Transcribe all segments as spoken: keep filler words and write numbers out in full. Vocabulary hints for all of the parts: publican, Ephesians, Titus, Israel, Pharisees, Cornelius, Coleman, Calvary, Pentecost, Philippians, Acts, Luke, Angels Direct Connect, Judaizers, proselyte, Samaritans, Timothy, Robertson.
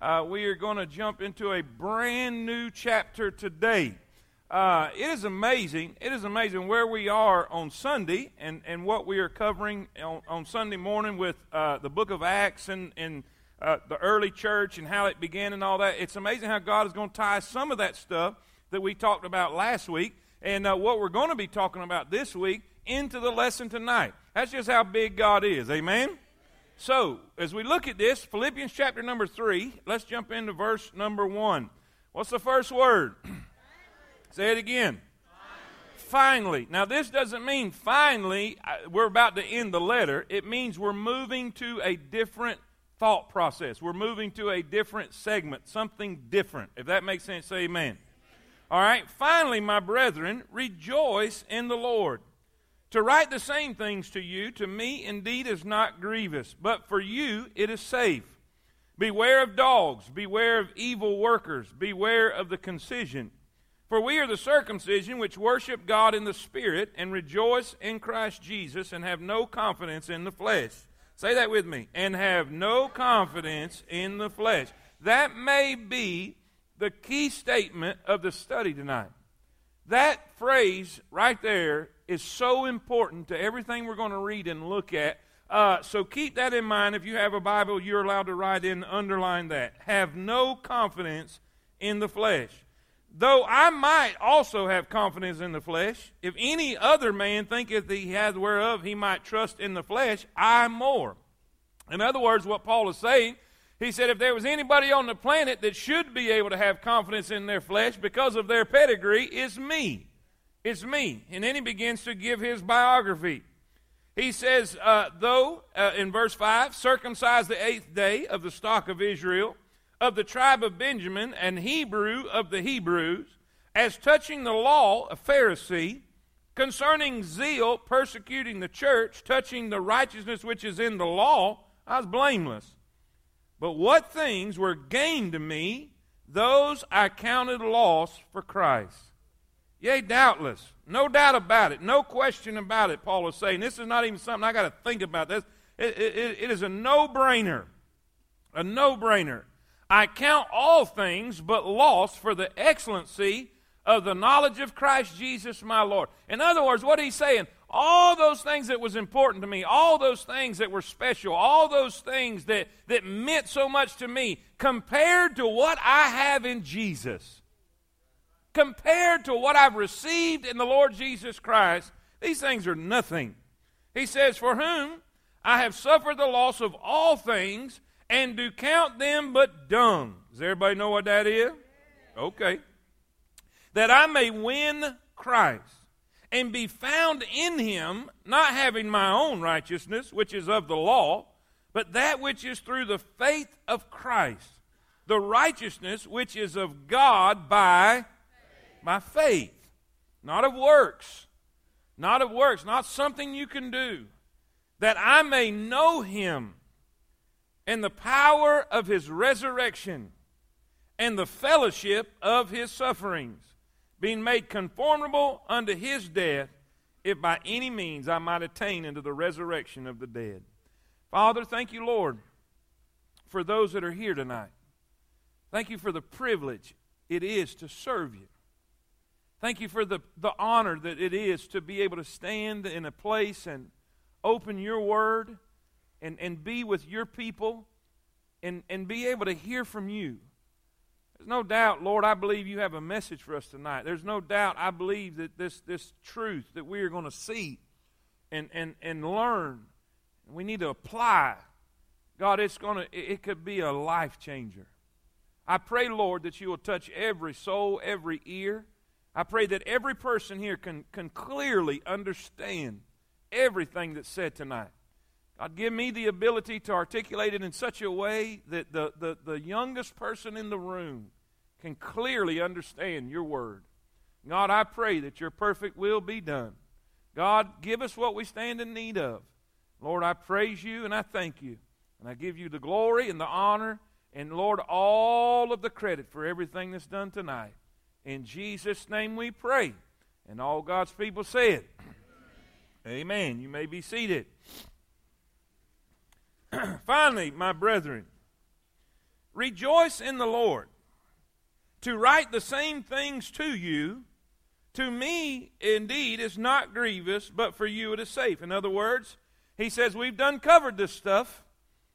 Uh, we are going to jump into a brand new chapter today. Uh, it is amazing. It is amazing where we are on Sunday and, and what we are covering on, on Sunday morning with uh, the book of Acts and, and uh, the early church and how it began and all that. It's amazing how God is going to tie some of that stuff that we talked about last week and uh, what we're going to be talking about this week into the lesson tonight. That's just how big God is. Amen? So, as we look at this, Philippians chapter number three, let's jump into verse number one. What's the first word? Finally. Say it again. Finally. Finally. Now, this doesn't mean finally we're about to end the letter. It means we're moving to a different thought process. We're moving to a different segment, something different. If that makes sense, say amen. All right. Finally, my brethren, rejoice in the Lord. To write the same things to you, to me indeed is not grievous, but for you it is safe. Beware of dogs, beware of evil workers, beware of the concision. For we are the circumcision which worship God in the Spirit and rejoice in Christ Jesus and have no confidence in the flesh. Say that with me. And have no confidence in the flesh. That may be the key statement of the study tonight. That phrase right there is so important to everything we're going to read and look at. Uh, so keep that in mind. If you have a Bible, you're allowed to write in, underline that. Have no confidence in the flesh. Though I might also have confidence in the flesh, if any other man thinketh he hath whereof he might trust in the flesh, I more. In other words, what Paul is saying, he said if there was anybody on the planet that should be able to have confidence in their flesh because of their pedigree, it's me. It's me. And then he begins to give his biography. He says, uh, though, uh, in verse five, circumcised the eighth day of the stock of Israel, of the tribe of Benjamin, and Hebrew of the Hebrews, as touching the law, a Pharisee, concerning zeal, persecuting the church, touching the righteousness which is in the law, I was blameless. But what things were gain to me, those I counted loss for Christ. Yea, doubtless. No doubt about it. No question about it, Paul is saying. This is not even something I got to think about. This, it, it, it is a no-brainer. A no-brainer. I count all things but loss for the excellency of the knowledge of Christ Jesus my Lord. In other words, what he's saying, all those things that was important to me, all those things that were special, all those things that, that meant so much to me, compared to what I have in Jesus, compared to what I've received in the Lord Jesus Christ, these things are nothing. He says, for whom I have suffered the loss of all things and do count them but dung. Does everybody know what that is? Okay. That I may win Christ. And be found in him, not having my own righteousness, which is of the law, but that which is through the faith of Christ, the righteousness which is of God by, by faith, not of works, not of works, not something you can do, that I may know him and the power of his resurrection and the fellowship of his sufferings, being made conformable unto his death, if by any means I might attain unto the resurrection of the dead. Father, thank you, Lord, for those that are here tonight. Thank you for the privilege it is to serve you. Thank you for the, the honor that it is to be able to stand in a place and open your word and, and be with your people and, and be able to hear from you. There's no doubt, Lord, I believe you have a message for us tonight. There's no doubt I believe that this, this truth that we are going to see and, and, and learn, we need to apply. God, it's gonna it could be a life changer. I pray, Lord, that you will touch every soul, every ear. I pray that every person here can, can clearly understand everything that's said tonight. God, give me the ability to articulate it in such a way that the, the, the youngest person in the room can clearly understand your word. God, I pray that your perfect will be done. God, give us what we stand in need of. Lord, I praise you and I thank you. And I give you the glory and the honor and, Lord, all of the credit for everything that's done tonight. In Jesus' name we pray. And all God's people said, amen. Amen. You may be seated. Finally, my brethren, Rejoice in the Lord. To write the same things to you, to me indeed is not grievous, but for you it is safe. In other words, he says, we've done covered this stuff.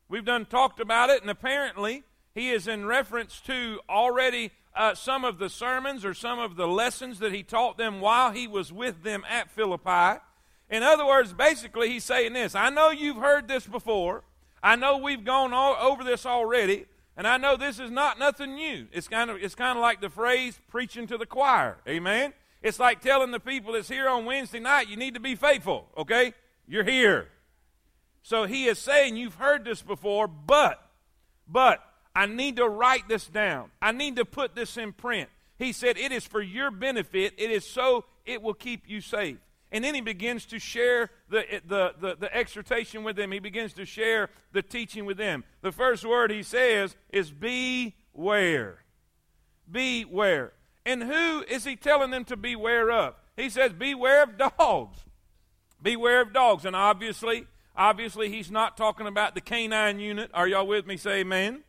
We've done talked about it, and apparently he is in reference to already uh, some of the sermons or some of the lessons that he taught them while he was with them at Philippi. In other words, basically he's saying this, I know you've heard this before. I know we've gone all over this already. And I know this is not nothing new. It's kind of it's kind of like the phrase, preaching to the choir, amen? It's like telling the people that's here on Wednesday night, you need to be faithful, okay? You're here. So he is saying, you've heard this before, but, but I need to write this down. I need to put this in print. He said, it is for your benefit. It is so it will keep you safe. And then he begins to share the, the, the, the exhortation with them. He begins to share the teaching with them. The first word he says is beware. Beware. And who is he telling them to beware of? He says beware of dogs. Beware of dogs. And obviously, obviously he's not talking about the canine unit. Are y'all with me? Say amen.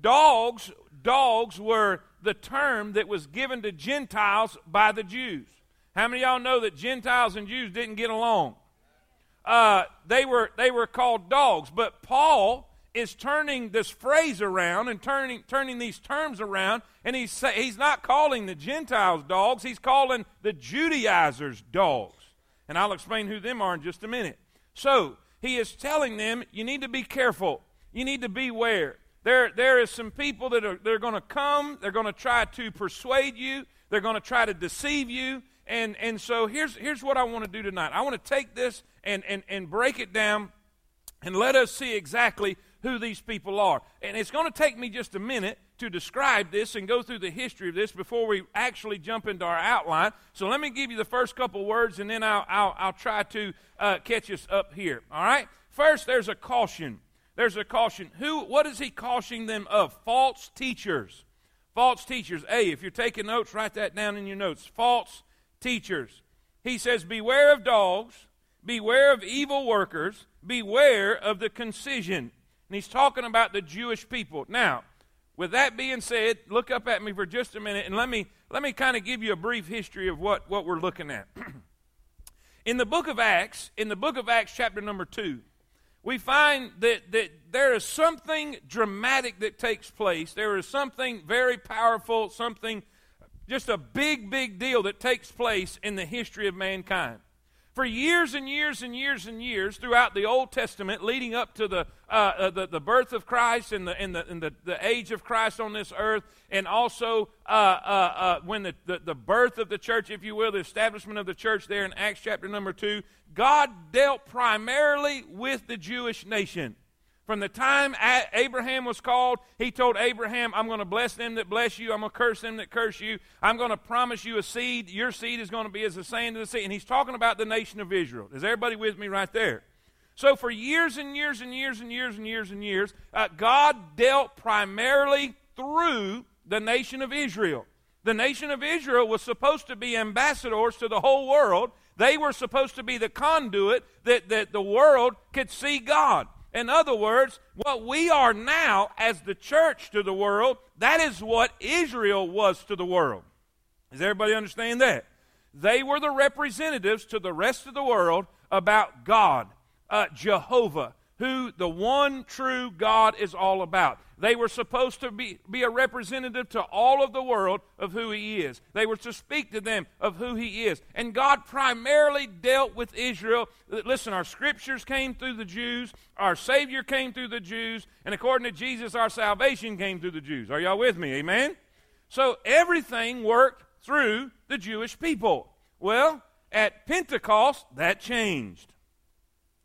Dogs, dogs were the term that was given to Gentiles by the Jews. How many of y'all know that Gentiles and Jews didn't get along? Uh, they were they were called dogs, but Paul is turning this phrase around and turning turning these terms around, and he's he's not calling the Gentiles dogs, he's calling the Judaizers dogs. And I'll explain who them are in just a minute. So he is telling them, you need to be careful, you need to beware. There there is some people that are they're going to come, they're going to try to persuade you, they're going to try to deceive you. And and so here's here's what I want to do tonight. I want to take this and, and, and break it down and let us see exactly who these people are. And it's going to take me just a minute to describe this and go through the history of this before we actually jump into our outline. So let me give you the first couple words, and then I'll, I'll, I'll try to uh, catch us up here. All right? First, there's a caution. There's a caution. Who? What is he cautioning them of? False teachers. False teachers. Hey, if you're taking notes, write that down in your notes. False teachers. Teachers. He says, beware of dogs, beware of evil workers, beware of the concision. And he's talking about the Jewish people. Now, with that being said, look up at me for just a minute and let me let me kind of give you a brief history of what, what we're looking at. In the book of Acts, in the book of Acts chapter number two, we find that, that there is something dramatic that takes place. There is something very powerful, something just a big, big deal that takes place in the history of mankind. For years and years and years and years throughout the Old Testament, leading up to the uh, uh, the, the birth of Christ and the and the, and the the age of Christ on this earth, and also uh, uh, uh, when the, the, the birth of the church, if you will, the establishment of the church there in Acts chapter number two, God dealt primarily with the Jewish nation. From the time Abraham was called, he told Abraham, I'm going to bless them that bless you. I'm going to curse them that curse you. I'm going to promise you a seed. Your seed is going to be as the sand of the sea. And he's talking about the nation of Israel. Is everybody with me right there? So for years and years and years and years and years and years, uh, God dealt primarily through the nation of Israel. The nation of Israel was supposed to be ambassadors to the whole world. They were supposed to be the conduit that, that the world could see God. In other words, what we are now as the church to the world, that is what Israel was to the world. Does everybody understand that? They were the representatives to the rest of the world about God, uh, Jehovah, who the one true God is all about. They were supposed to be, be a representative to all of the world of who he is. They were to speak to them of who he is. And God primarily dealt with Israel. Listen, our scriptures came through the Jews. Our Savior came through the Jews. And according to Jesus, our salvation came through the Jews. Are y'all with me? Amen? So everything worked through the Jewish people. Well, at Pentecost, that changed.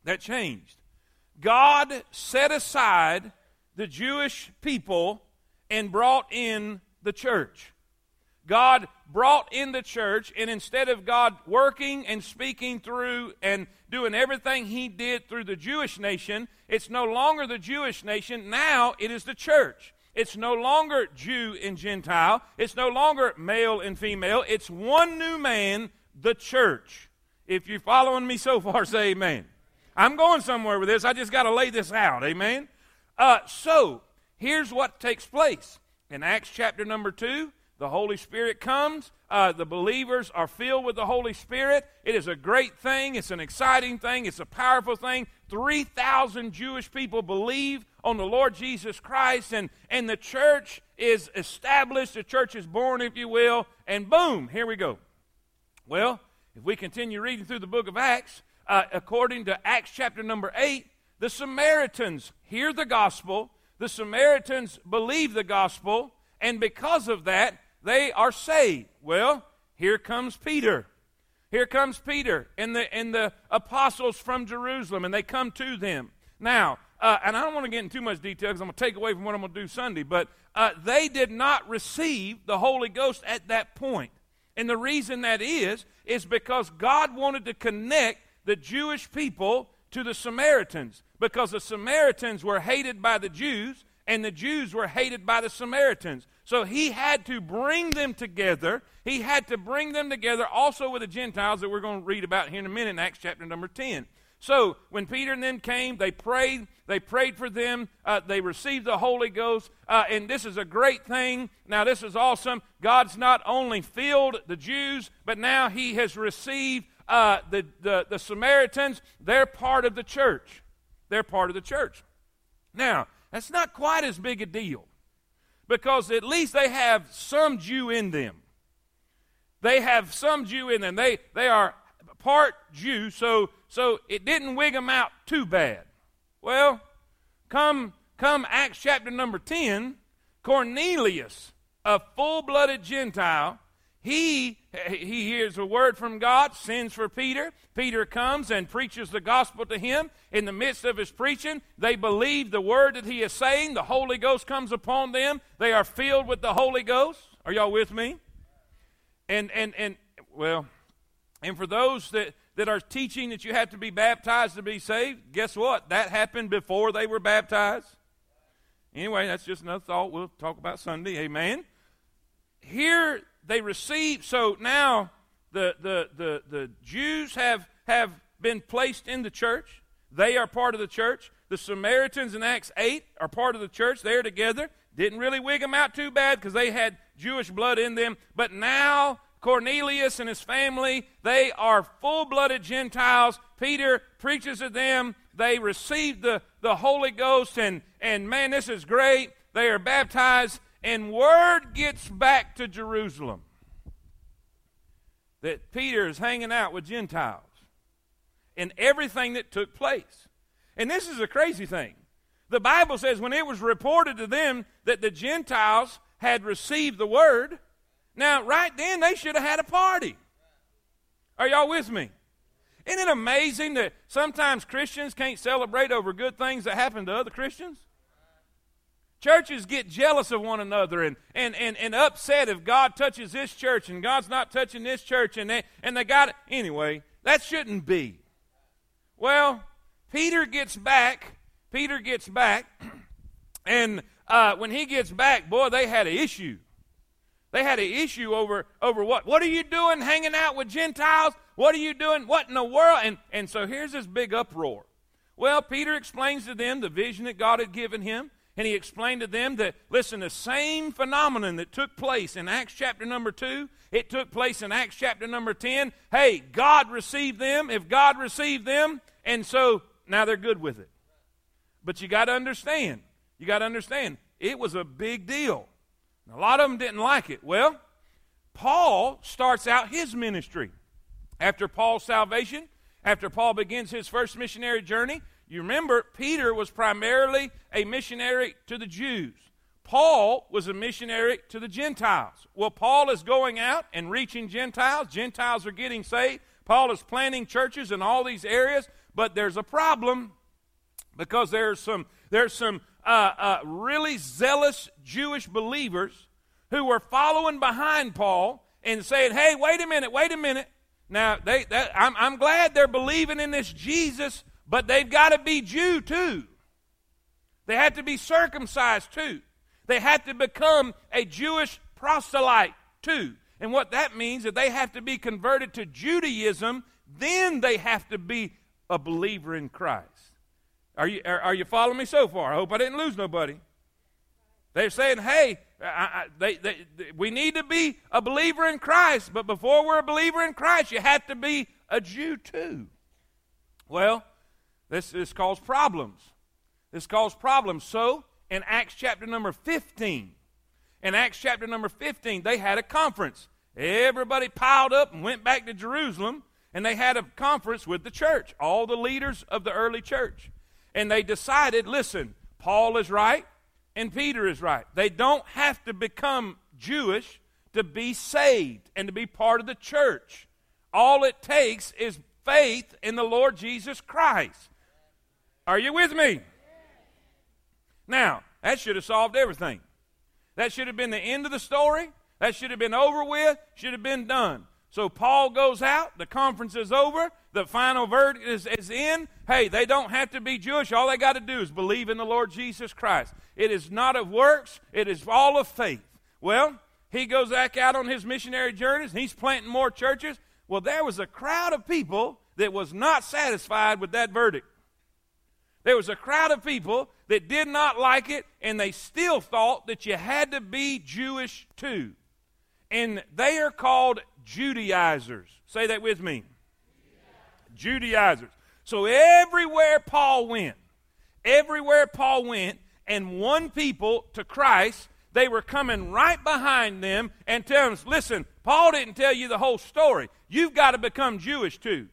That changed. God set aside the Jewish people and brought in the church. God brought in the church, and instead of God working and speaking through and doing everything he did through the Jewish nation, it's no longer the Jewish nation. Now it is the church. It's no longer Jew and Gentile. It's no longer male and female. It's one new man, the church. If you're following me so far, say amen. I'm going somewhere with this. I just got to lay this out. Amen. Uh, so here's what takes place. In Acts chapter number two, the Holy Spirit comes. Uh, the believers are filled with the Holy Spirit. It is a great thing. It's an exciting thing. It's a powerful thing. three thousand Jewish people believe on the Lord Jesus Christ, and, and the church is established. The church is born, if you will, and boom, here we go. Well, if we continue reading through the book of Acts, uh, according to Acts chapter number eight, the Samaritans hear the gospel. The Samaritans believe the gospel, and because of that, they are saved. Well, here comes Peter. Here comes Peter and the and the apostles from Jerusalem, and they come to them. Now, uh, and I don't want to get into too much detail because I'm going to take away from what I'm going to do Sunday, but uh, they did not receive the Holy Ghost at that point. And the reason that is, is because God wanted to connect the Jewish people to the Samaritans, because the Samaritans were hated by the Jews, and the Jews were hated by the Samaritans. So he had to bring them together. He had to bring them together also with the Gentiles that we're going to read about here in a minute in Acts chapter number ten. So when Peter and them came, they prayed. They prayed for them. Uh, they received the Holy Ghost. Uh, and this is a great thing. Now this is awesome. God's not only filled the Jews, but now he has received uh, the, the, the Samaritans. They're part of the church. They're part of the church. Now, that's not quite as big a deal, because at least they have some Jew in them. They have some Jew in them. They they are part Jew, so so it didn't wig them out too bad. Well, come come Acts chapter number ten, Cornelius, a full-blooded Gentile, he he hears a word from God, sends for Peter. Peter comes and preaches the gospel to him. In the midst of his preaching, they believe the word that he is saying. The Holy Ghost comes upon them. They are filled with the Holy Ghost. Are y'all with me? And and and well, and for those that, that are teaching that you have to be baptized to be saved, guess what? That happened before they were baptized. Anyway, that's just another thought we'll talk about Sunday. Amen. Here they receive, so now the, the the the Jews have have been placed in the church. They are part of the church. The Samaritans in Acts eight are part of the church. They're together. Didn't really wig them out too bad because they had Jewish blood in them. But now Cornelius and his family, they are full-blooded Gentiles. Peter preaches to them. They receive the, the Holy Ghost, and, and man, this is great. They are baptized. And word gets back to Jerusalem that Peter is hanging out with Gentiles and everything that took place. And this is a crazy thing. The Bible says when it was reported to them that the Gentiles had received the word, now right then they should have had a party. Are y'all with me? Isn't it amazing that sometimes Christians can't celebrate over good things that happen to other Christians? Churches get jealous of one another and, and, and, and upset if God touches this church and God's not touching this church, and they and they got it. Anyway, that shouldn't be. Well, Peter gets back. Peter gets back. And uh, when he gets back, boy, they had an issue. They had an issue over, over what? What are you doing hanging out with Gentiles? What are you doing? What in the world? And, and so here's this big uproar. Well, Peter explains to them the vision that God had given him. And he explained to them that, listen, the same phenomenon that took place in Acts chapter number two, it took place in Acts chapter number ten. Hey, God received them. If God received them, and so now they're good with it. But you got to understand, you got to understand, it was a big deal. And a lot of them didn't like it. Well, Paul starts out his ministry. After Paul's salvation, after Paul begins his first missionary journey, you remember, Peter was primarily a missionary to the Jews. Paul was a missionary to the Gentiles. Well, Paul is going out and reaching Gentiles. Gentiles are getting saved. Paul is planting churches in all these areas, but there's a problem, because there's some there's some uh, uh, really zealous Jewish believers who were following behind Paul and saying, "Hey, wait a minute, wait a minute." Now, they that, I'm I'm glad they're believing in this Jesus. But they've got to be Jew too. They have to be circumcised too. They have to become a Jewish proselyte too. And what that means is they have to be converted to Judaism, then they have to be a believer in Christ. Are you, are, are you following me so far? I hope I didn't lose nobody. They're saying, hey, I, I, they, they, they, we need to be a believer in Christ, but before we're a believer in Christ, you have to be a Jew too. Well, this, this caused problems. This caused problems. So, in Acts chapter number fifteen, in Acts chapter number fifteen, they had a conference. Everybody piled up and went back to Jerusalem, and they had a conference with the church, all the leaders of the early church. And they decided, listen, Paul is right and Peter is right. They don't have to become Jewish to be saved and to be part of the church. All it takes is faith in the Lord Jesus Christ. Are you with me? Now, that should have solved everything. That should have been the end of the story. That should have been over with, should have been done. So Paul goes out, the conference is over, the final verdict is, is in. Hey, they don't have to be Jewish. All they got to do is believe in the Lord Jesus Christ. It is not of works, it is all of faith. Well, he goes back out on his missionary journeys, and he's planting more churches. Well, there was a crowd of people that was not satisfied with that verdict. There was a crowd of people that did not like it, and they still thought that you had to be Jewish too. And they are called Judaizers. Say that with me. Judaizers. So everywhere Paul went, everywhere Paul went and won people to Christ, they were coming right behind them and telling them, listen, Paul didn't tell you the whole story. You've got to become Jewish too.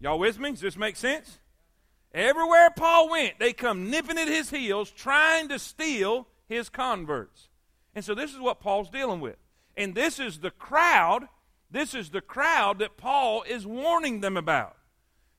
Y'all with me? Does this make sense? Everywhere Paul went, they come nipping at his heels, trying to steal his converts. And so this is what Paul's dealing with. And this is the crowd, this is the crowd that Paul is warning them about.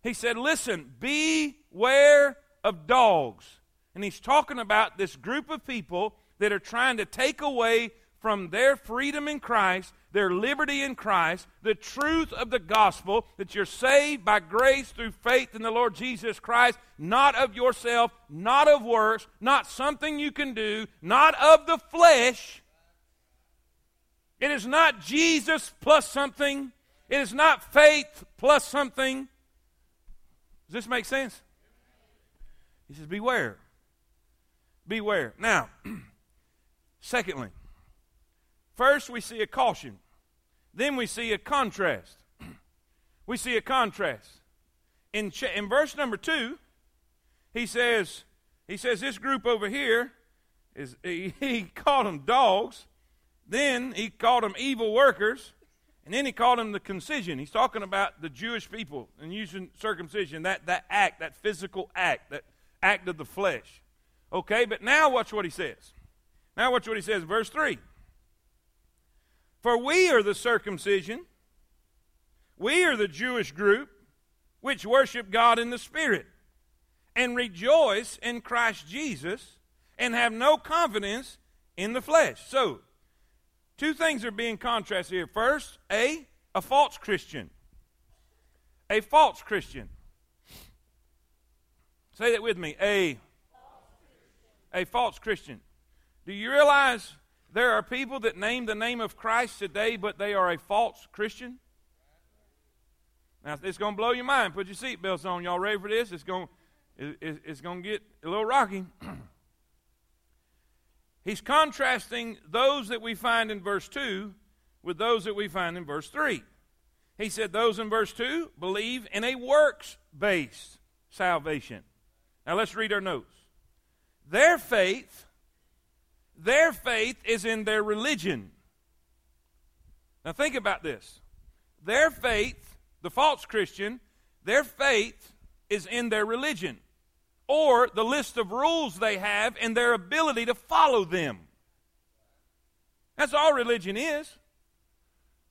He said, listen, beware of dogs. And he's talking about this group of people that are trying to take away from their freedom in Christ, their liberty in Christ, the truth of the gospel, that you're saved by grace through faith in the Lord Jesus Christ, not of yourself, not of works, not something you can do, not of the flesh. It is not Jesus plus something. It is not faith plus something. Does this make sense? He says, beware. Beware. Now, secondly, first, we see a caution. Then we see a contrast. We see a contrast. In, ch- in verse number two, he says, he says this group over here, is he, he called them dogs. Then he called them evil workers. And then he called them the concision. He's talking about the Jewish people and using circumcision, that, that act, that physical act, that act of the flesh. Okay, but now watch what he says. Now watch what he says in verse three. For we are the circumcision, we are the Jewish group, which worship God in the Spirit, and rejoice in Christ Jesus, and have no confidence in the flesh. So, two things are being contrasted here. First, A, a false Christian. A false Christian. Say that with me. A, a false Christian. Do you realize there are people that name the name of Christ today, but they are a false Christian? Now, it's going to blow your mind. Put your seatbelts on. Y'all ready for this? It's going, it's going to get a little rocky. He's contrasting those that we find in verse two with those that we find in verse three. He said those in verse two believe in a works-based salvation. Now, let's read our notes. Their faith... Their faith is in their religion. Now think about this. Their faith, the false Christian, their faith is in their religion or the list of rules they have and their ability to follow them. That's all religion is.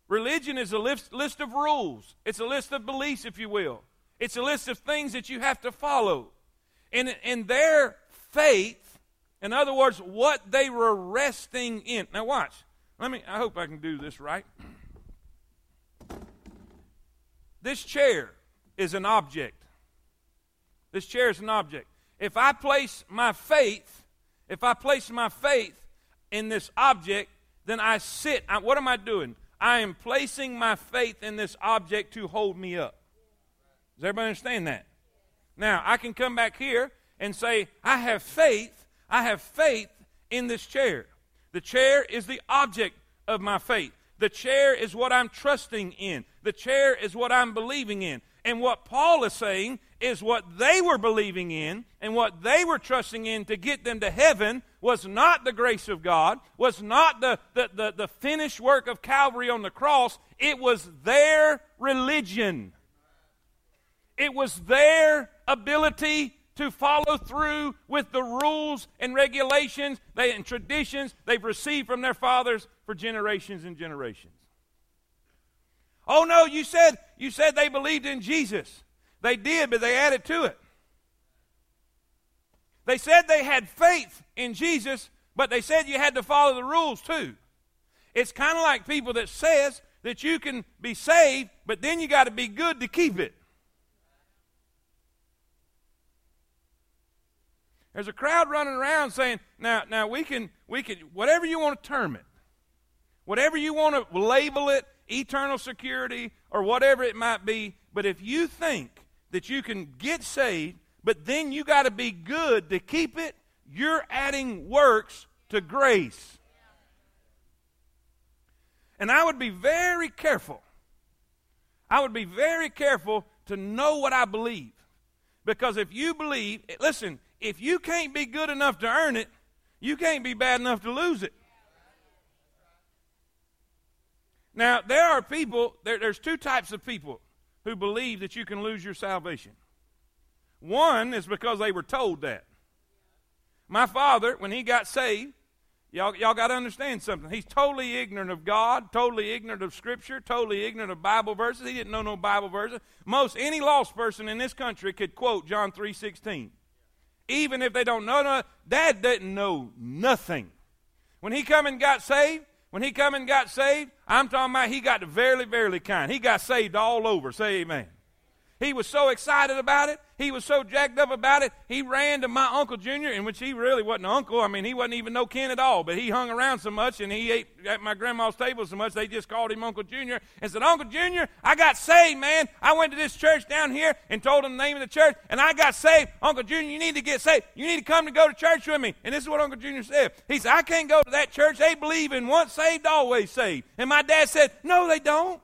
Religion is a list, list of rules. It's a list of beliefs, if you will. It's a list of things that you have to follow. And, and their faith, in other words, what they were resting in. Now watch. Let me, I hope I can do this right. This chair is an object. This chair is an object. If I place my faith, if I place my faith in this object, then I sit. I, what am I doing? I am placing my faith in this object to hold me up. Does everybody understand that? Now, I can come back here and say, I have faith. I have faith in this chair. The chair is the object of my faith. The chair is what I'm trusting in. The chair is what I'm believing in. And what Paul is saying is what they were believing in and what they were trusting in to get them to heaven was not the grace of God, was not the, the, the, the finished work of Calvary on the cross. It was their religion. It was their ability to follow through with the rules and regulations they, and traditions they've received from their fathers for generations and generations. Oh no, you said you said they believed in Jesus. They did, but they added to it. They said they had faith in Jesus, but they said you had to follow the rules too. It's kind of like people that says that you can be saved, but then you got to be good to keep it. There's a crowd running around saying, now, now we can, we can, whatever you want to term it, whatever you want to label it, eternal security or whatever it might be, but if you think that you can get saved, but then you got to be good to keep it, you're adding works to grace. And I would be very careful. I would be very careful to know what I believe. Because if you believe, listen, if you can't be good enough to earn it, you can't be bad enough to lose it. Now, there are people, there, there's two types of people who believe that you can lose your salvation. One is because they were told that. My father, when he got saved, y'all, y'all got to understand something. He's totally ignorant of God, totally ignorant of Scripture, totally ignorant of Bible verses. He didn't know no Bible verses. Most any lost person in this country could quote John three sixteen. Even if they don't know, no, Dad didn't know nothing. When he come and got saved, when he come and got saved, I'm talking about he got the verily, verily kind. He got saved all over. Say amen. He was so excited about it. He was so jacked up about it. He ran to my Uncle Junior, in which he really wasn't an uncle. I mean, he wasn't even no kin at all. But he hung around so much and he ate at my grandma's table so much, they just called him Uncle Junior and said, Uncle Junior, I got saved, man. I went to this church down here and told him the name of the church, and I got saved. Uncle Junior, you need to get saved. You need to come to go to church with me. And this is what Uncle Junior said. He said, I can't go to that church. They believe in once saved, always saved. And my dad said, no, they don't.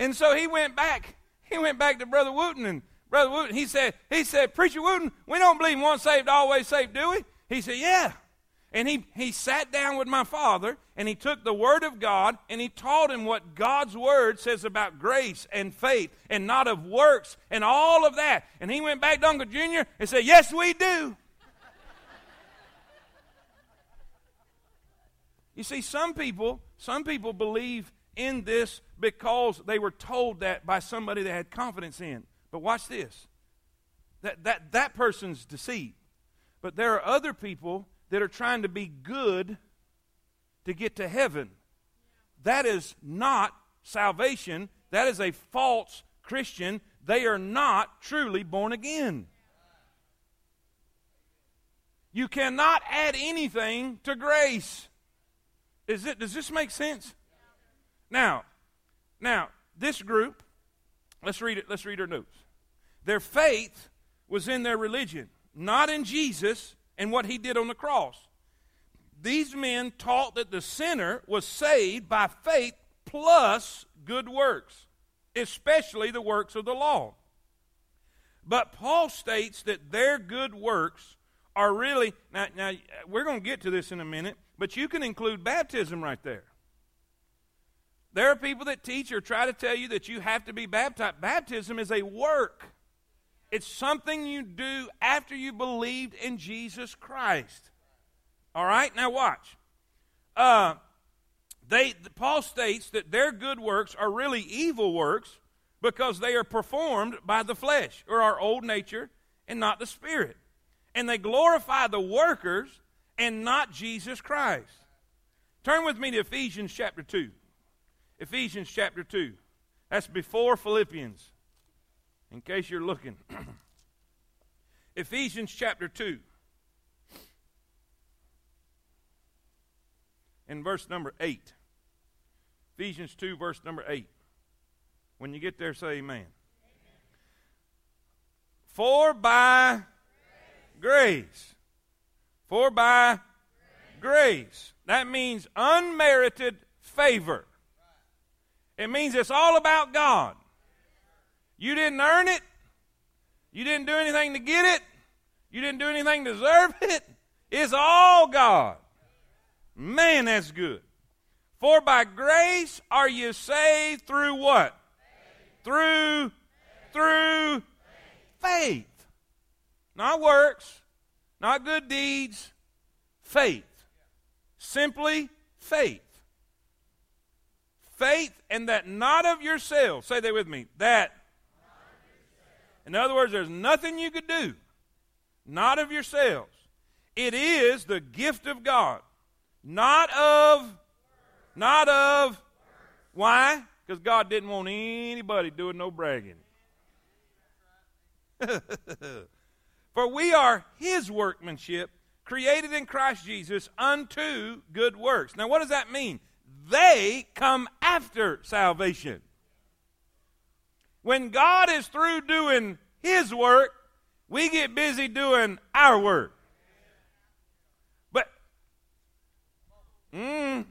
And so he went back. He went back to Brother Wooten, and Brother Wooten, he said, he said, Preacher Wooten, we don't believe once saved, always saved, do we? He said, yeah. And he, he sat down with my father, and he took the Word of God, and he taught him what God's Word says about grace and faith and not of works and all of that. And he went back to Uncle Junior and said, yes, we do. You see, some people, some people believe in this because they were told that by somebody they had confidence in. But watch this. That, that, that person's deceived. But there are other people that are trying to be good to get to heaven. That is not salvation. That is a false Christian. They are not truly born again. You cannot add anything to grace. Is it, does this make sense? Now, now this group, let's read it. Let's read our notes. Their faith was in their religion, not in Jesus and what he did on the cross. These men taught that the sinner was saved by faith plus good works, especially the works of the law. But Paul states that their good works are really, now, now we're going to get to this in a minute, but you can include baptism right there. There are people that teach or try to tell you that you have to be baptized. Baptism is a work. It's something you do after you believed in Jesus Christ. All right? Now watch. Uh, they, Paul states that their good works are really evil works because they are performed by the flesh or our old nature and not the Spirit. And they glorify the workers and not Jesus Christ. Turn with me to Ephesians chapter two. Ephesians chapter two. That's before Philippians, in case you're looking. Ephesians chapter two. And verse number eight. Ephesians two, verse number eight. When you get there, say amen. Amen. For by grace. grace. For by grace. grace. That means unmerited favor. It means it's all about God. You didn't earn it. You didn't do anything to get it. You didn't do anything to deserve it. It's all God. Man, that's good. For by grace are you saved through what? Faith. Through, faith. through faith. faith. Not works, not good deeds, faith. Simply faith. Faith, and that not of yourselves. Say that with me. That. In other words, there's nothing you could do. Not of yourselves. It is the gift of God. Not of. Not of. Why? Because God didn't want anybody doing no bragging. For we are His workmanship, created in Christ Jesus unto good works. Now, what does that mean? They come after salvation. When God is through doing His work, we get busy doing our work. But, mm,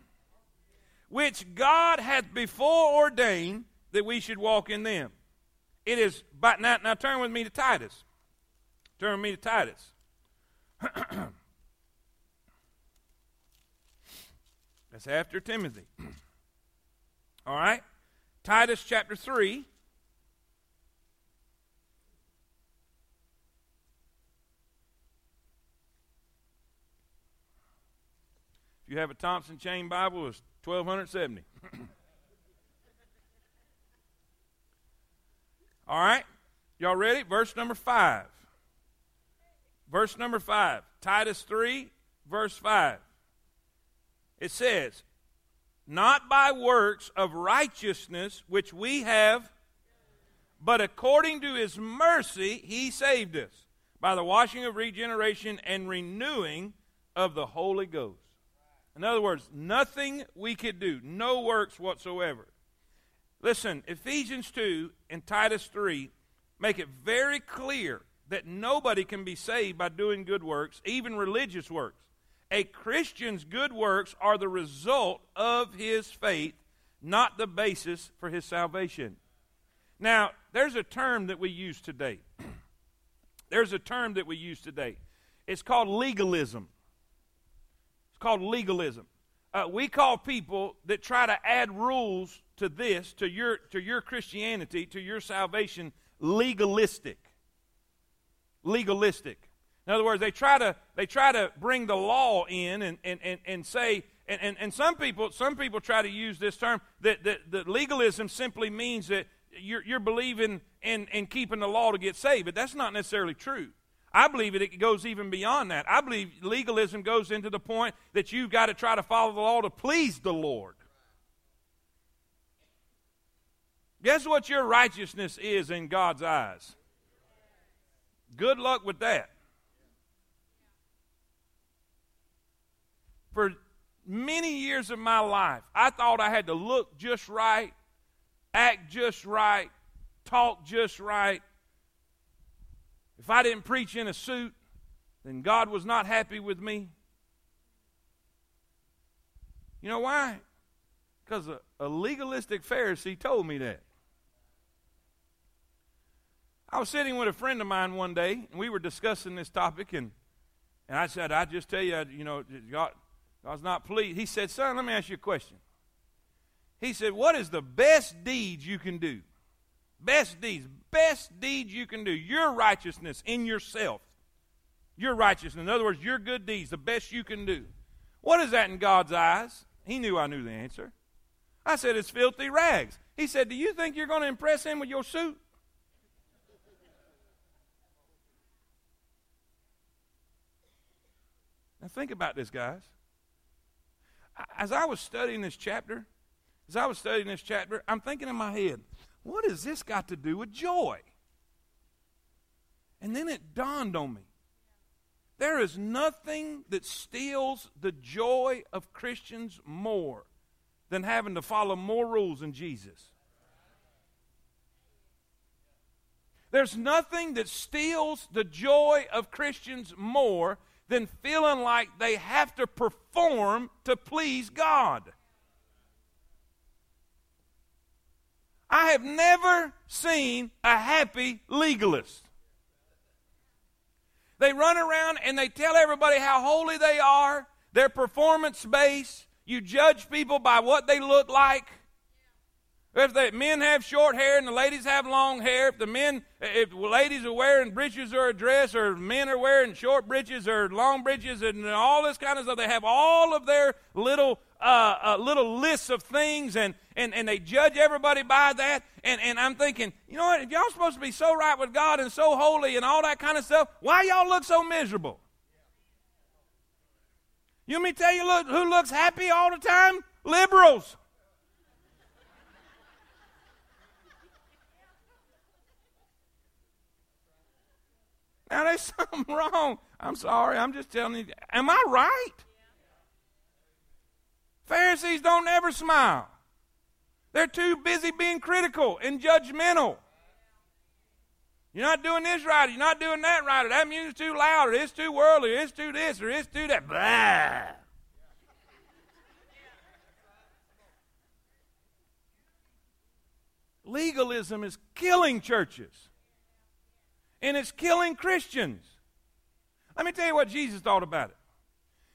which God hath before ordained that we should walk in them. It is, by, now, now turn with me to Titus. Turn with me to Titus. That's after Timothy. All right? Titus chapter three. If you have a Thompson Chain Bible, it's twelve seventy. All right? Y'all ready? Verse number five. Verse number five. Titus three, verse five. It says, not by works of righteousness which we have, but according to His mercy He saved us, by the washing of regeneration and renewing of the Holy Ghost. In other words, nothing we could do, no works whatsoever. Listen, Ephesians two and Titus three make it very clear that nobody can be saved by doing good works, even religious works. A Christian's good works are the result of his faith, not the basis for his salvation. Now, there's a term that we use today. There's a term that we use today. It's called legalism. It's called legalism. Uh, we call people that try to add rules to this, to your, to your Christianity, to your salvation, legalistic. Legalistic. In other words, they try to they try to bring the law in and and, and, and say and, and, and some people some people try to use this term that, that, that legalism simply means that you're you're believing in and keeping the law to get saved, but that's not necessarily true. I believe it, it goes even beyond that. I believe legalism goes into the point that you've got to try to follow the law to please the Lord. Guess what your righteousness is in God's eyes? Good luck with that. For many years of my life, I thought I had to look just right, act just right, talk just right. If I didn't preach in a suit, then God was not happy with me. You know why? Because a, a legalistic Pharisee told me that. I was sitting with a friend of mine one day, and we were discussing this topic, and, and I said, I just tell you, you know, God... I was not pleased. He said, son, let me ask you a question. He said, what is the best deed you can do? Best deeds. Best deeds you can do. Your righteousness in yourself. Your righteousness. In other words, your good deeds, the best you can do. What is that in God's eyes? He knew I knew the answer. I said, it's filthy rags. He said, do you think you're going to impress Him with your suit? Now think about this, guys. As I was studying this chapter, as I was studying this chapter, I'm thinking in my head, what has this got to do with joy? And then it dawned on me. There is nothing that steals the joy of Christians more than having to follow more rules than Jesus. There's nothing that steals the joy of Christians more than feeling like they have to perform to please God. I have never seen a happy legalist. They run around and they tell everybody how holy they are. They're performance-based. You judge people by what they look like. If the men have short hair and the ladies have long hair, if the men, if ladies are wearing breeches or a dress, or men are wearing short breeches or long breeches, and all this kind of stuff, they have all of their little uh, uh, little lists of things, and, and, and they judge everybody by that. And, and I'm thinking, you know what? If y'all are supposed to be so right with God and so holy and all that kind of stuff, why y'all look so miserable? You want me to tell you look, who looks happy all the time? Liberals. Now, there's something wrong. I'm sorry. I'm just telling you. Am I right? Yeah. Pharisees don't ever smile. They're too busy being critical and judgmental. You're not doing this right. You're not doing that right. Or that music's too loud. Or it's too worldly. Or it's too this. Or it's too that. Blah. Legalism is killing churches. And it's killing Christians. Let me tell you what Jesus thought about it.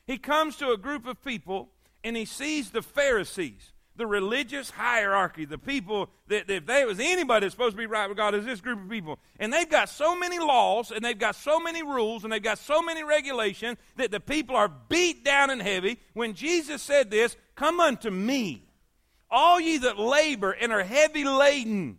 He comes to a group of people and he sees the Pharisees, the religious hierarchy, the people that, that if there was anybody that's supposed to be right with God, is this group of people. And they've got so many laws and they've got so many rules and they've got so many regulations that the people are beat down and heavy. When Jesus said this, "Come unto me, all ye that labor and are heavy laden."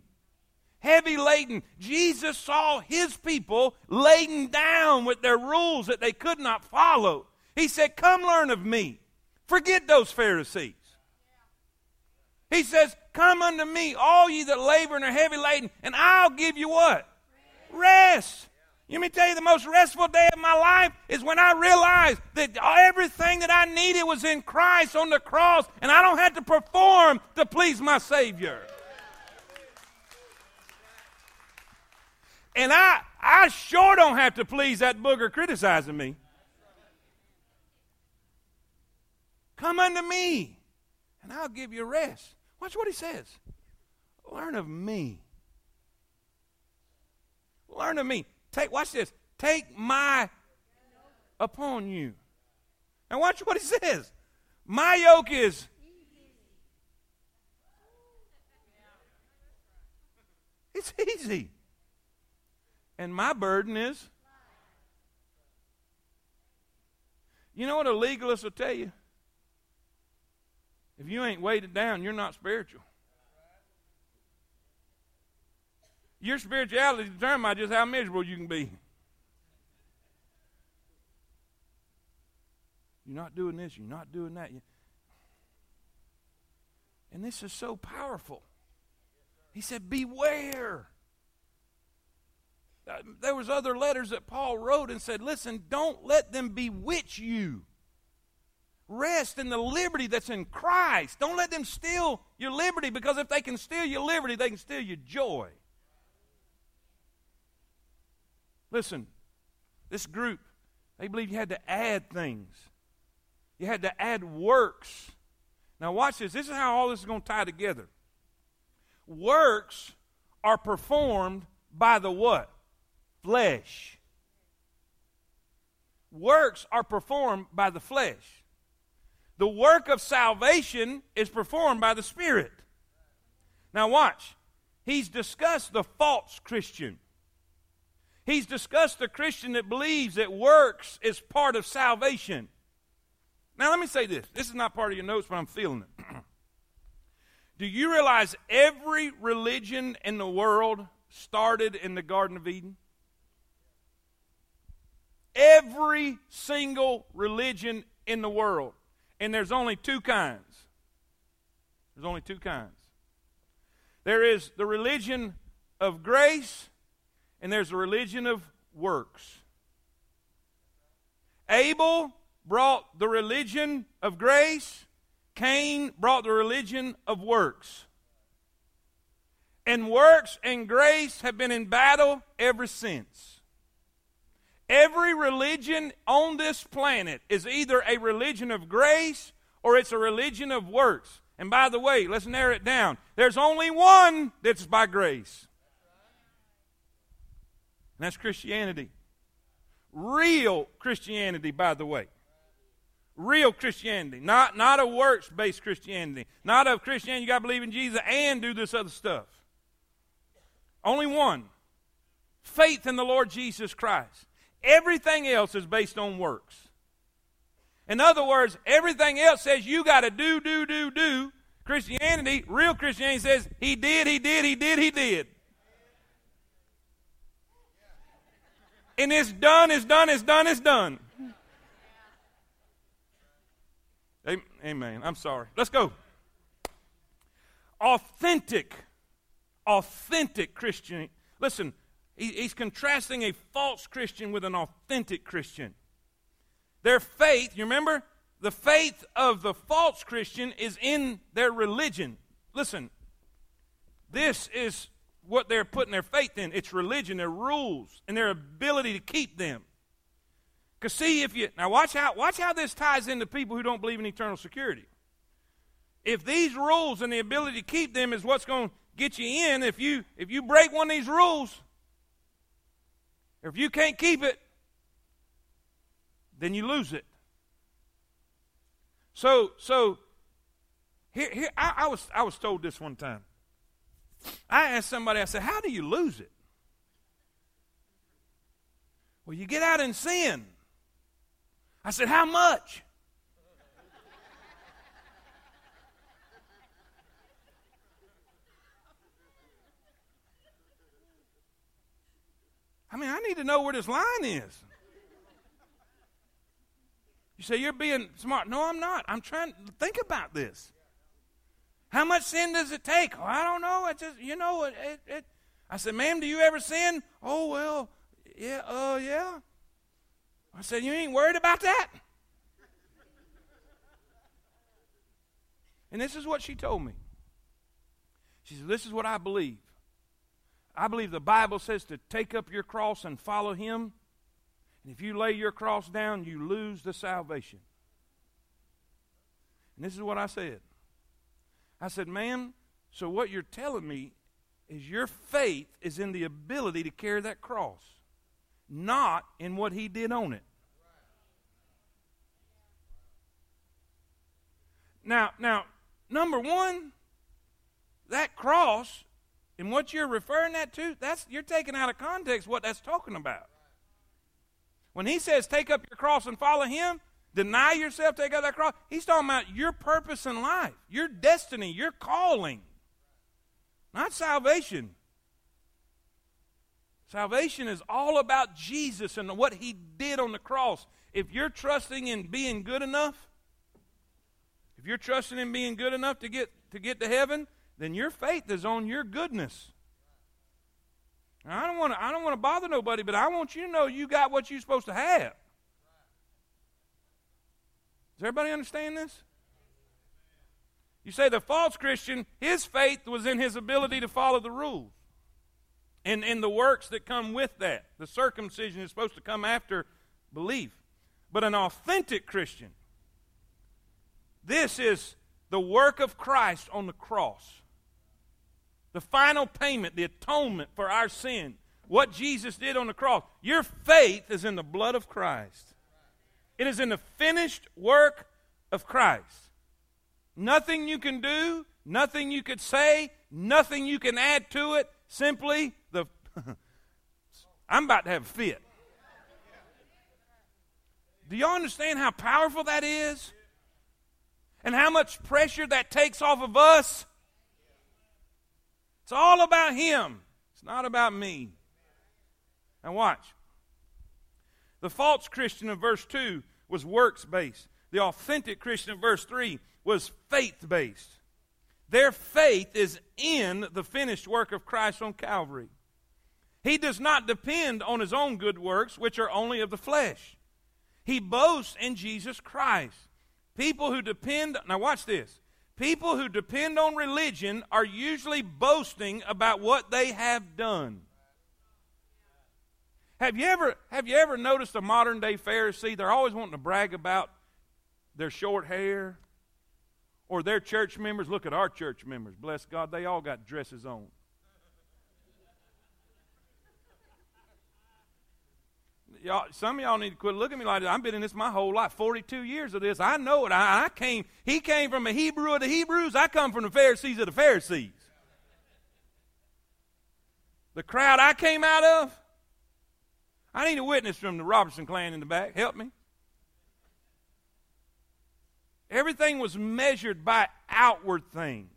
Heavy laden. Jesus saw his people laden down with their rules that they could not follow. He said, "Come learn of me." Forget those Pharisees. He says, "Come unto me, all ye that labor and are heavy laden, and I'll give you what? Rest." Let me tell you, the most restful day of my life is when I realized that everything that I needed was in Christ on the cross, and I don't have to perform to please my Savior. And I, I sure don't have to please that booger criticizing me. Come unto me, and I'll give you rest. Watch what he says. Learn of me. Learn of me. Take, watch this. Take my upon you. And watch what he says. My yoke is. It's easy. And my burden is? You know what a legalist will tell you? If you ain't weighted down, you're not spiritual. Your spirituality is determined by just how miserable you can be. You're not doing this, you're not doing that. And this is so powerful. He said, beware. There was other letters that Paul wrote and said, listen, don't let them bewitch you. Rest in the liberty that's in Christ. Don't let them steal your liberty, because if they can steal your liberty, they can steal your joy. Listen, this group, they believe you had to add things. You had to add works. Now watch this. This is how all this is going to tie together. Works are performed by the what? Flesh. Works are performed by the flesh. The work of salvation is performed by the Spirit. Now watch. He's discussed the false Christian. He's discussed the Christian that believes that works is part of salvation. Now let me say this. This is not part of your notes, but I'm feeling it. Do you realize every religion in the world started in the Garden of Eden? Every single religion in the world. And there's only two kinds. There's only two kinds. There is the religion of grace, and there's the religion of works. Abel brought the religion of grace. Cain brought the religion of works. And works and grace have been in battle ever since. Every religion on this planet is either a religion of grace or it's a religion of works. And by the way, let's narrow it down. There's only one that's by grace. And that's Christianity. Real Christianity, by the way. Real Christianity, not, not a works-based Christianity. Not a Christianity, you got to believe in Jesus and do this other stuff. Only one. Faith in the Lord Jesus Christ. Everything else is based on works. In other words, everything else says you got to do, do, do, do. Christianity, real Christianity says he did, he did, he did, he did. And it's done, it's done, it's done, it's done. Amen. I'm sorry. Let's go. Authentic, authentic Christian. Listen, he, he's contrasting a false Christian with an authentic Christian. Their faith, you remember, the faith of the false Christian is in their religion. Listen, this is what they're putting their faith in. It's religion, their rules, and their ability to keep them. Because see, if you, now watch how, watch how this ties into people who don't believe in eternal security. If these rules and the ability to keep them is what's going to get you in, if you, if you break one of these rules, or if you can't keep it, then you lose it. So, so here, here I, I was, I was told this one time. I asked somebody, I said, how do you lose it? Well, you get out and sin. I said, how much? I mean, I need to know where this line is. You say, you're being smart. No, I'm not. I'm trying to think about this. How much sin does it take? Oh, I don't know. I just, you know, it, it, it. I said, ma'am, do you ever sin? Oh, well, yeah, oh, uh, yeah. I said, you ain't worried about that? And this is what she told me. She said, this is what I believe. I believe the Bible says to take up your cross and follow him. And if you lay your cross down, you lose the salvation. And this is what I said. I said, ma'am, so what you're telling me is your faith is in the ability to carry that cross, not in what he did on it. Now, now, number one, that cross and what you're referring that to, that's you're taking out of context what that's talking about. When he says take up your cross and follow him, deny yourself, take up that cross, he's talking about your purpose in life, your destiny, your calling, not salvation. Salvation is all about Jesus and what he did on the cross. If you're trusting in being good enough, if you're trusting in being good enough to get to get to heaven, then your faith is on your goodness. Now, I don't want to I don't want to bother nobody, but I want you to know you got what you're supposed to have. Does everybody understand this? You say the false Christian, his faith was in his ability to follow the rules. And, and the works that come with that. The circumcision is supposed to come after belief. But an authentic Christian, this is the work of Christ on the cross. The final payment, the atonement for our sin. What Jesus did on the cross. Your faith is in the blood of Christ. It is in the finished work of Christ. Nothing you can do, nothing you could say, nothing you can add to it. Simply, the I'm about to have a fit. Do y'all understand how powerful that is? And how much pressure that takes off of us? It's all about him. It's not about me. Now watch. The false Christian of verse two was works-based. The authentic Christian of verse three was faith-based. Their faith is in the finished work of Christ on Calvary. He does not depend on his own good works, which are only of the flesh. He boasts in Jesus Christ. People who depend, now watch this. People who depend on religion are usually boasting about what they have done. Have you ever, have you ever noticed a modern-day Pharisee? They're always wanting to brag about their short hair or their church members. Look at our church members. Bless God, they all got dresses on. Y'all, some of y'all need to quit looking at me like that. I've been in this my whole life, forty-two years of this. I know it. I, I came, he came from a Hebrew of the Hebrews. I come from the Pharisees of the Pharisees. The crowd I came out of, I need a witness from the Robertson clan in the back. Help me. Everything was measured by outward things.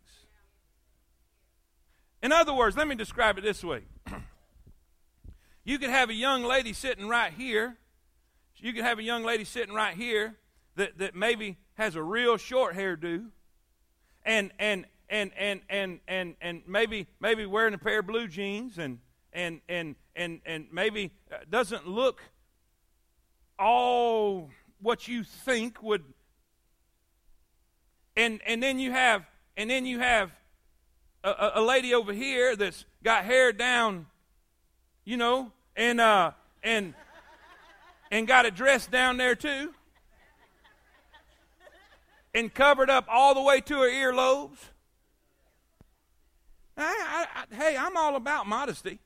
In other words, let me describe it this way. You could have a young lady sitting right here. You could have a young lady sitting right here that, that maybe has a real short hairdo and and and and and and and maybe maybe wearing a pair of blue jeans and and and and and maybe doesn't look all what you think would and and then you have and then you have a, a lady over here that's got hair down, you know, And uh, and and got a dress down there too, and covered up all the way to her earlobes. I, I, I, hey, I'm all about modesty.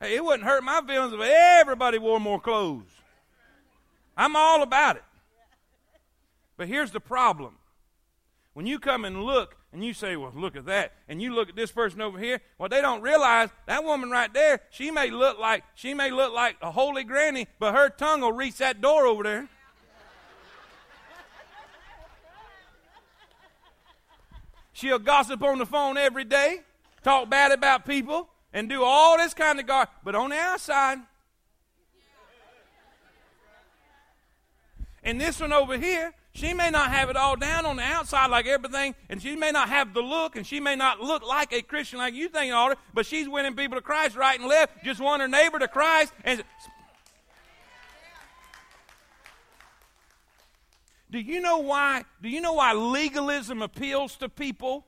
Hey, it wouldn't hurt my feelings if everybody wore more clothes. I'm all about it. But here's the problem. When you come and look, and you say, well, look at that, and you look at this person over here, well, they don't realize that woman right there, she may look like she may look like a holy granny, but her tongue will reach that door over there. She'll gossip on the phone every day, talk bad about people, and do all this kind of garbage, but on the outside. And this one over here, she may not have it all down on the outside like everything, and she may not have the look, and she may not look like a Christian like you think it ought to, but she's winning people to Christ right and left, just won her neighbor to Christ. And do you know why? Do you know why legalism appeals to people?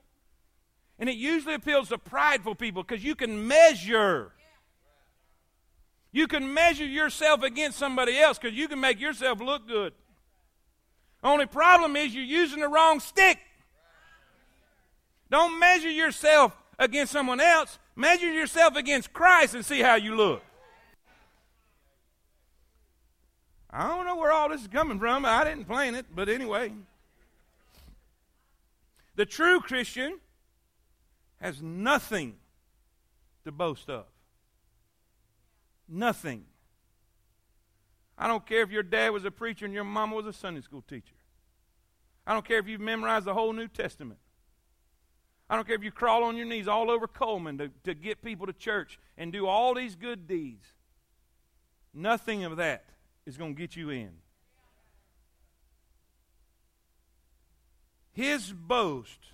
And it usually appeals to prideful people because you can measure. You can measure yourself against somebody else because you can make yourself look good. Only problem is you're using the wrong stick. Don't measure yourself against someone else. Measure yourself against Christ and see how you look. I don't know where all this is coming from. I didn't plan it, but anyway. The true Christian has nothing to boast of. Nothing. I don't care if your dad was a preacher and your mama was a Sunday school teacher. I don't care if you've memorized the whole New Testament. I don't care if you crawl on your knees all over Coleman to, to get people to church and do all these good deeds. Nothing of that is going to get you in. His boast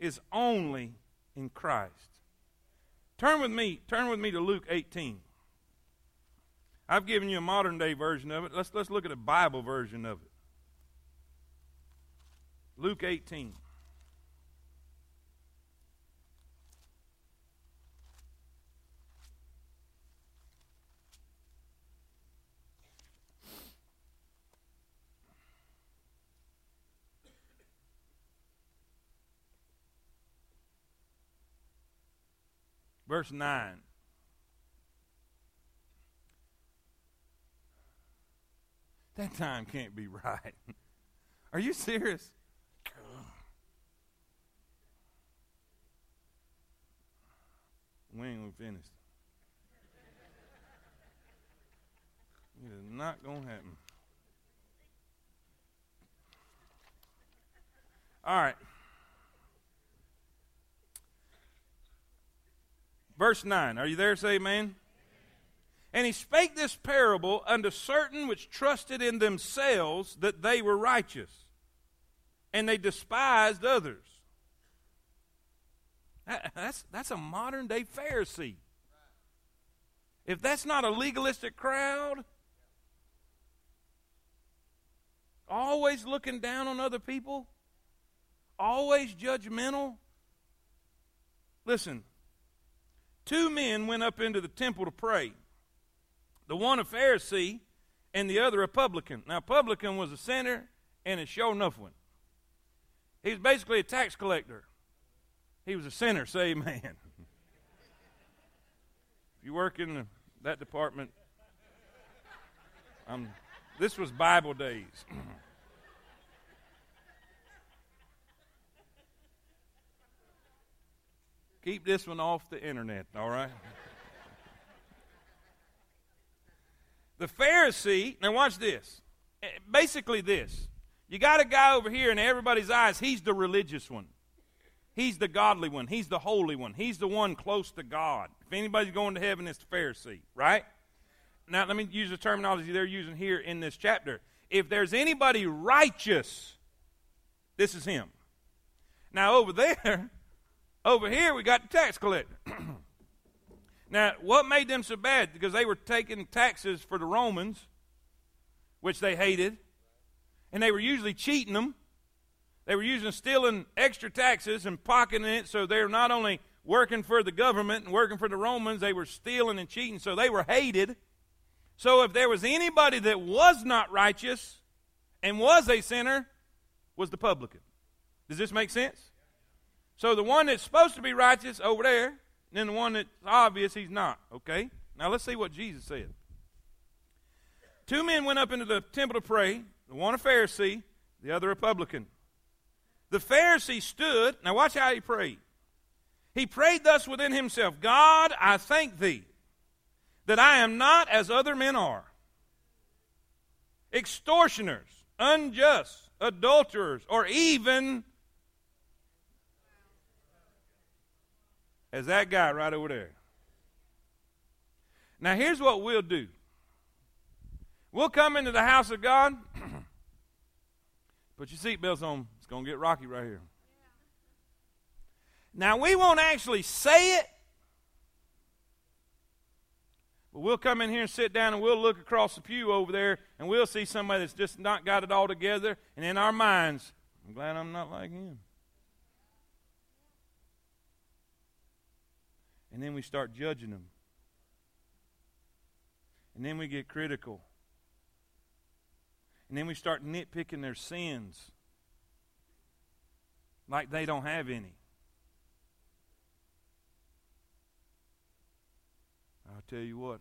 is only in Christ. Turn with me, turn with me to Luke eighteen. I've given you a modern-day version of it. Let's, let's look at a Bible version of it. Luke eighteen. Verse nine. That time can't be right. Are you serious? We ain't gonna finish. It is not gonna happen. All right. Verse nine. Are you there? Say amen. And he spake this parable unto certain which trusted in themselves that they were righteous, and they despised others. That, that's, that's a modern-day Pharisee. If that's not a legalistic crowd, always looking down on other people, always judgmental. Listen, two men went up into the temple to pray, the one a Pharisee and the other a publican. Now, a publican was a sinner and a sure enough one. He was basically a tax collector. He was a sinner, say amen. If you work in the, that department, I'm, this was Bible days. Keep this one off the internet, all right? The Pharisee, now watch this. Basically this. You got a guy over here in everybody's eyes, he's the religious one. He's the godly one. He's the holy one. He's the one close to God. If anybody's going to heaven, it's the Pharisee, right? Now, let me use the terminology they're using here in this chapter. If there's anybody righteous, this is him. Now, over there, over here, we got the tax collector. Now, what made them so bad? Because they were taking taxes for the Romans, which they hated, and they were usually cheating them. They were usually stealing extra taxes and pocketing it, so they were not only working for the government and working for the Romans, they were stealing and cheating, so they were hated. So if there was anybody that was not righteous and was a sinner, was the publican. Does this make sense? So the one that's supposed to be righteous over there, and then the one that's obvious he's not, okay? Now let's see what Jesus said. Two men went up into the temple to pray, the one a Pharisee, the other a publican. The Pharisee stood, now watch how he prayed. He prayed thus within himself, God, I thank thee that I am not as other men are, extortioners, unjust, adulterers, or even as that guy right over there. Now here's what we'll do. We'll come into the house of God. Put your seatbelts on. It's going to get rocky right here. Now, we won't actually say it, but we'll come in here and sit down and we'll look across the pew over there and we'll see somebody that's just not got it all together, and in our minds, I'm glad I'm not like him. And then we start judging them. And then we get critical. And then we start nitpicking their sins like they don't have any. I'll tell you what,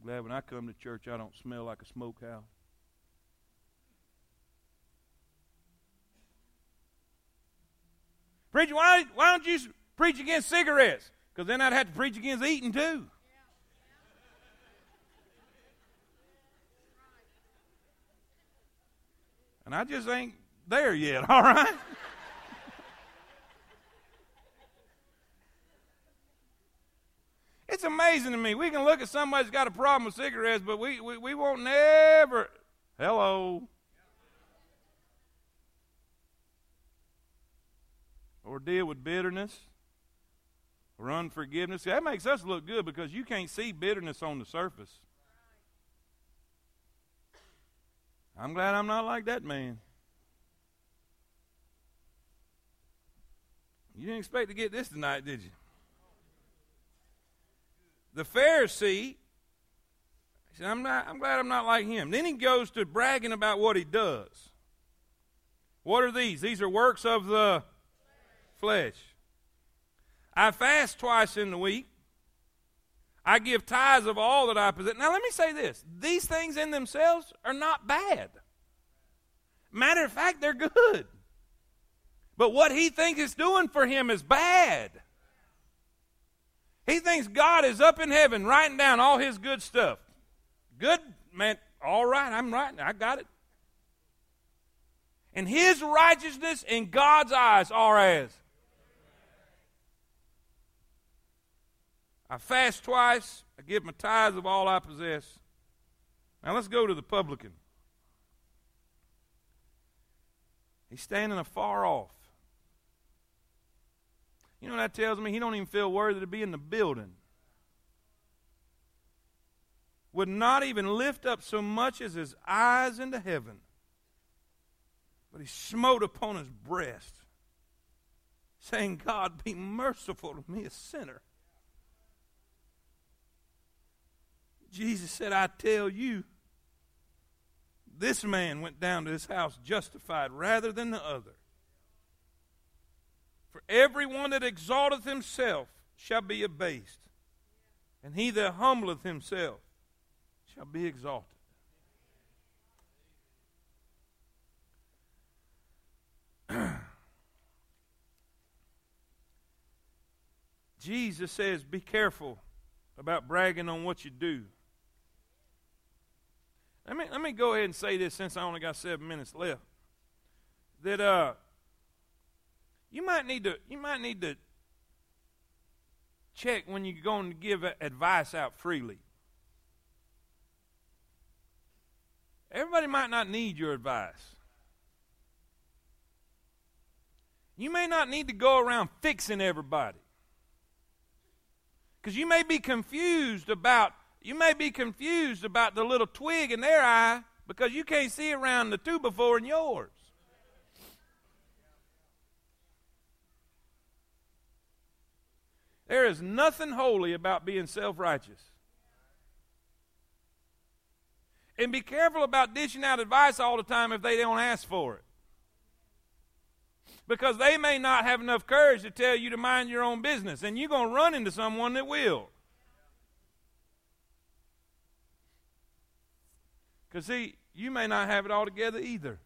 I'm glad when I come to church I don't smell like a smokehouse. Preacher, why, why don't you preach against cigarettes? Because then I'd have to preach against eating too. Yeah. Yeah. And I just ain't there yet, all right? It's amazing to me. We can look at somebody who's got a problem with cigarettes, but we, we, we won't never. Hello. Or deal with bitterness or unforgiveness. That makes us look good because you can't see bitterness on the surface. I'm glad I'm not like that man. You didn't expect to get this tonight, did you? The Pharisee, he said, I'm, not, I'm glad I'm not like him. Then he goes to bragging about what he does. What are these? These are works of the flesh. I fast twice in the week. I give tithes of all that I possess. Now let me say this. These things in themselves are not bad. Matter of fact, they're good. But what he thinks it's doing for him is bad. He thinks God is up in heaven writing down all his good stuff. Good, man, all right, I'm writing, I got it. And his righteousness in God's eyes are as. I fast twice, I give my tithes of all I possess. Now let's go to the publican. He's standing afar off. You know what that tells me? He don't even feel worthy to be in the building. Would not even lift up so much as his eyes into heaven. But he smote upon his breast, saying, God, be merciful to me, a sinner. Jesus said, I tell you, this man went down to his house justified rather than the other. For everyone that exalteth himself shall be abased, and he that humbleth himself shall be exalted. Jesus says, be careful about bragging on what you do. Let me, let me go ahead and say this, since I only got seven minutes left, that uh, you might need to you might need to check when you're going to give advice out freely. Everybody might not need your advice. You may not need to go around fixing everybody. Because you may be confused about you may be confused about the little twig in their eye because you can't see around the two before in yours. There is nothing holy about being self-righteous. And be careful about dishing out advice all the time if they don't ask for it. Because they may not have enough courage to tell you to mind your own business, and you're going to run into someone that will. Because, see, you may not have it all together either.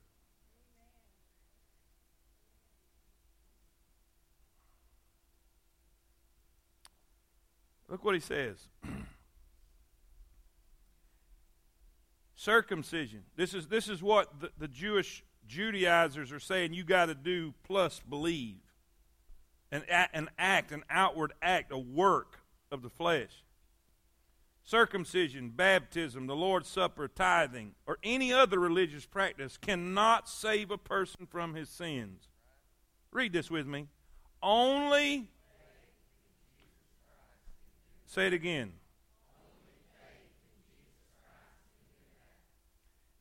Look what he says. Circumcision. This is, this is what the, the Jewish Judaizers are saying you got to do plus believe, an, an act, an outward act, a work of the flesh. Circumcision, baptism, the Lord's Supper, tithing, or any other religious practice cannot save a person from his sins. Read this with me. Only, say it again.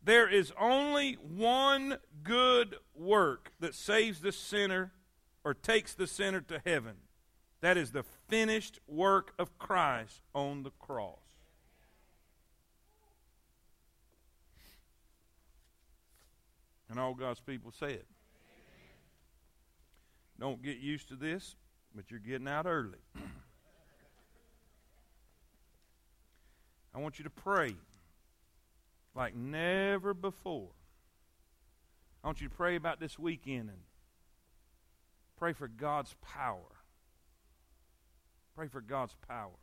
There is only one good work that saves the sinner or takes the sinner to heaven. That is the finished work of Christ on the cross. And all God's people say it. Don't get used to this, but you're getting out early. I want you to pray like never before. I want you to pray about this weekend and pray for God's power. Pray for God's power.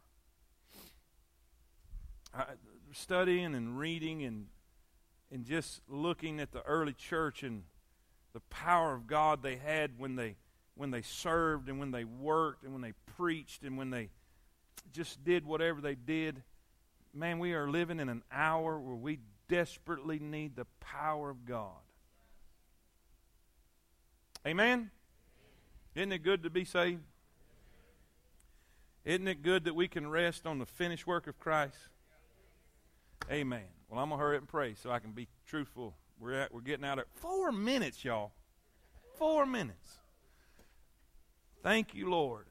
I, studying and reading and and just looking at the early church and the power of God they had when they when they served and when they worked and when they preached and when they just did whatever they did. Man, we are living in an hour where we desperately need the power of God. Amen? Isn't it good to be saved? Isn't it good that we can rest on the finished work of Christ? Amen. Well, I'm going to hurry up and pray so I can be truthful. We're at, we're getting out of four minutes, y'all. Four minutes. Thank you, Lord.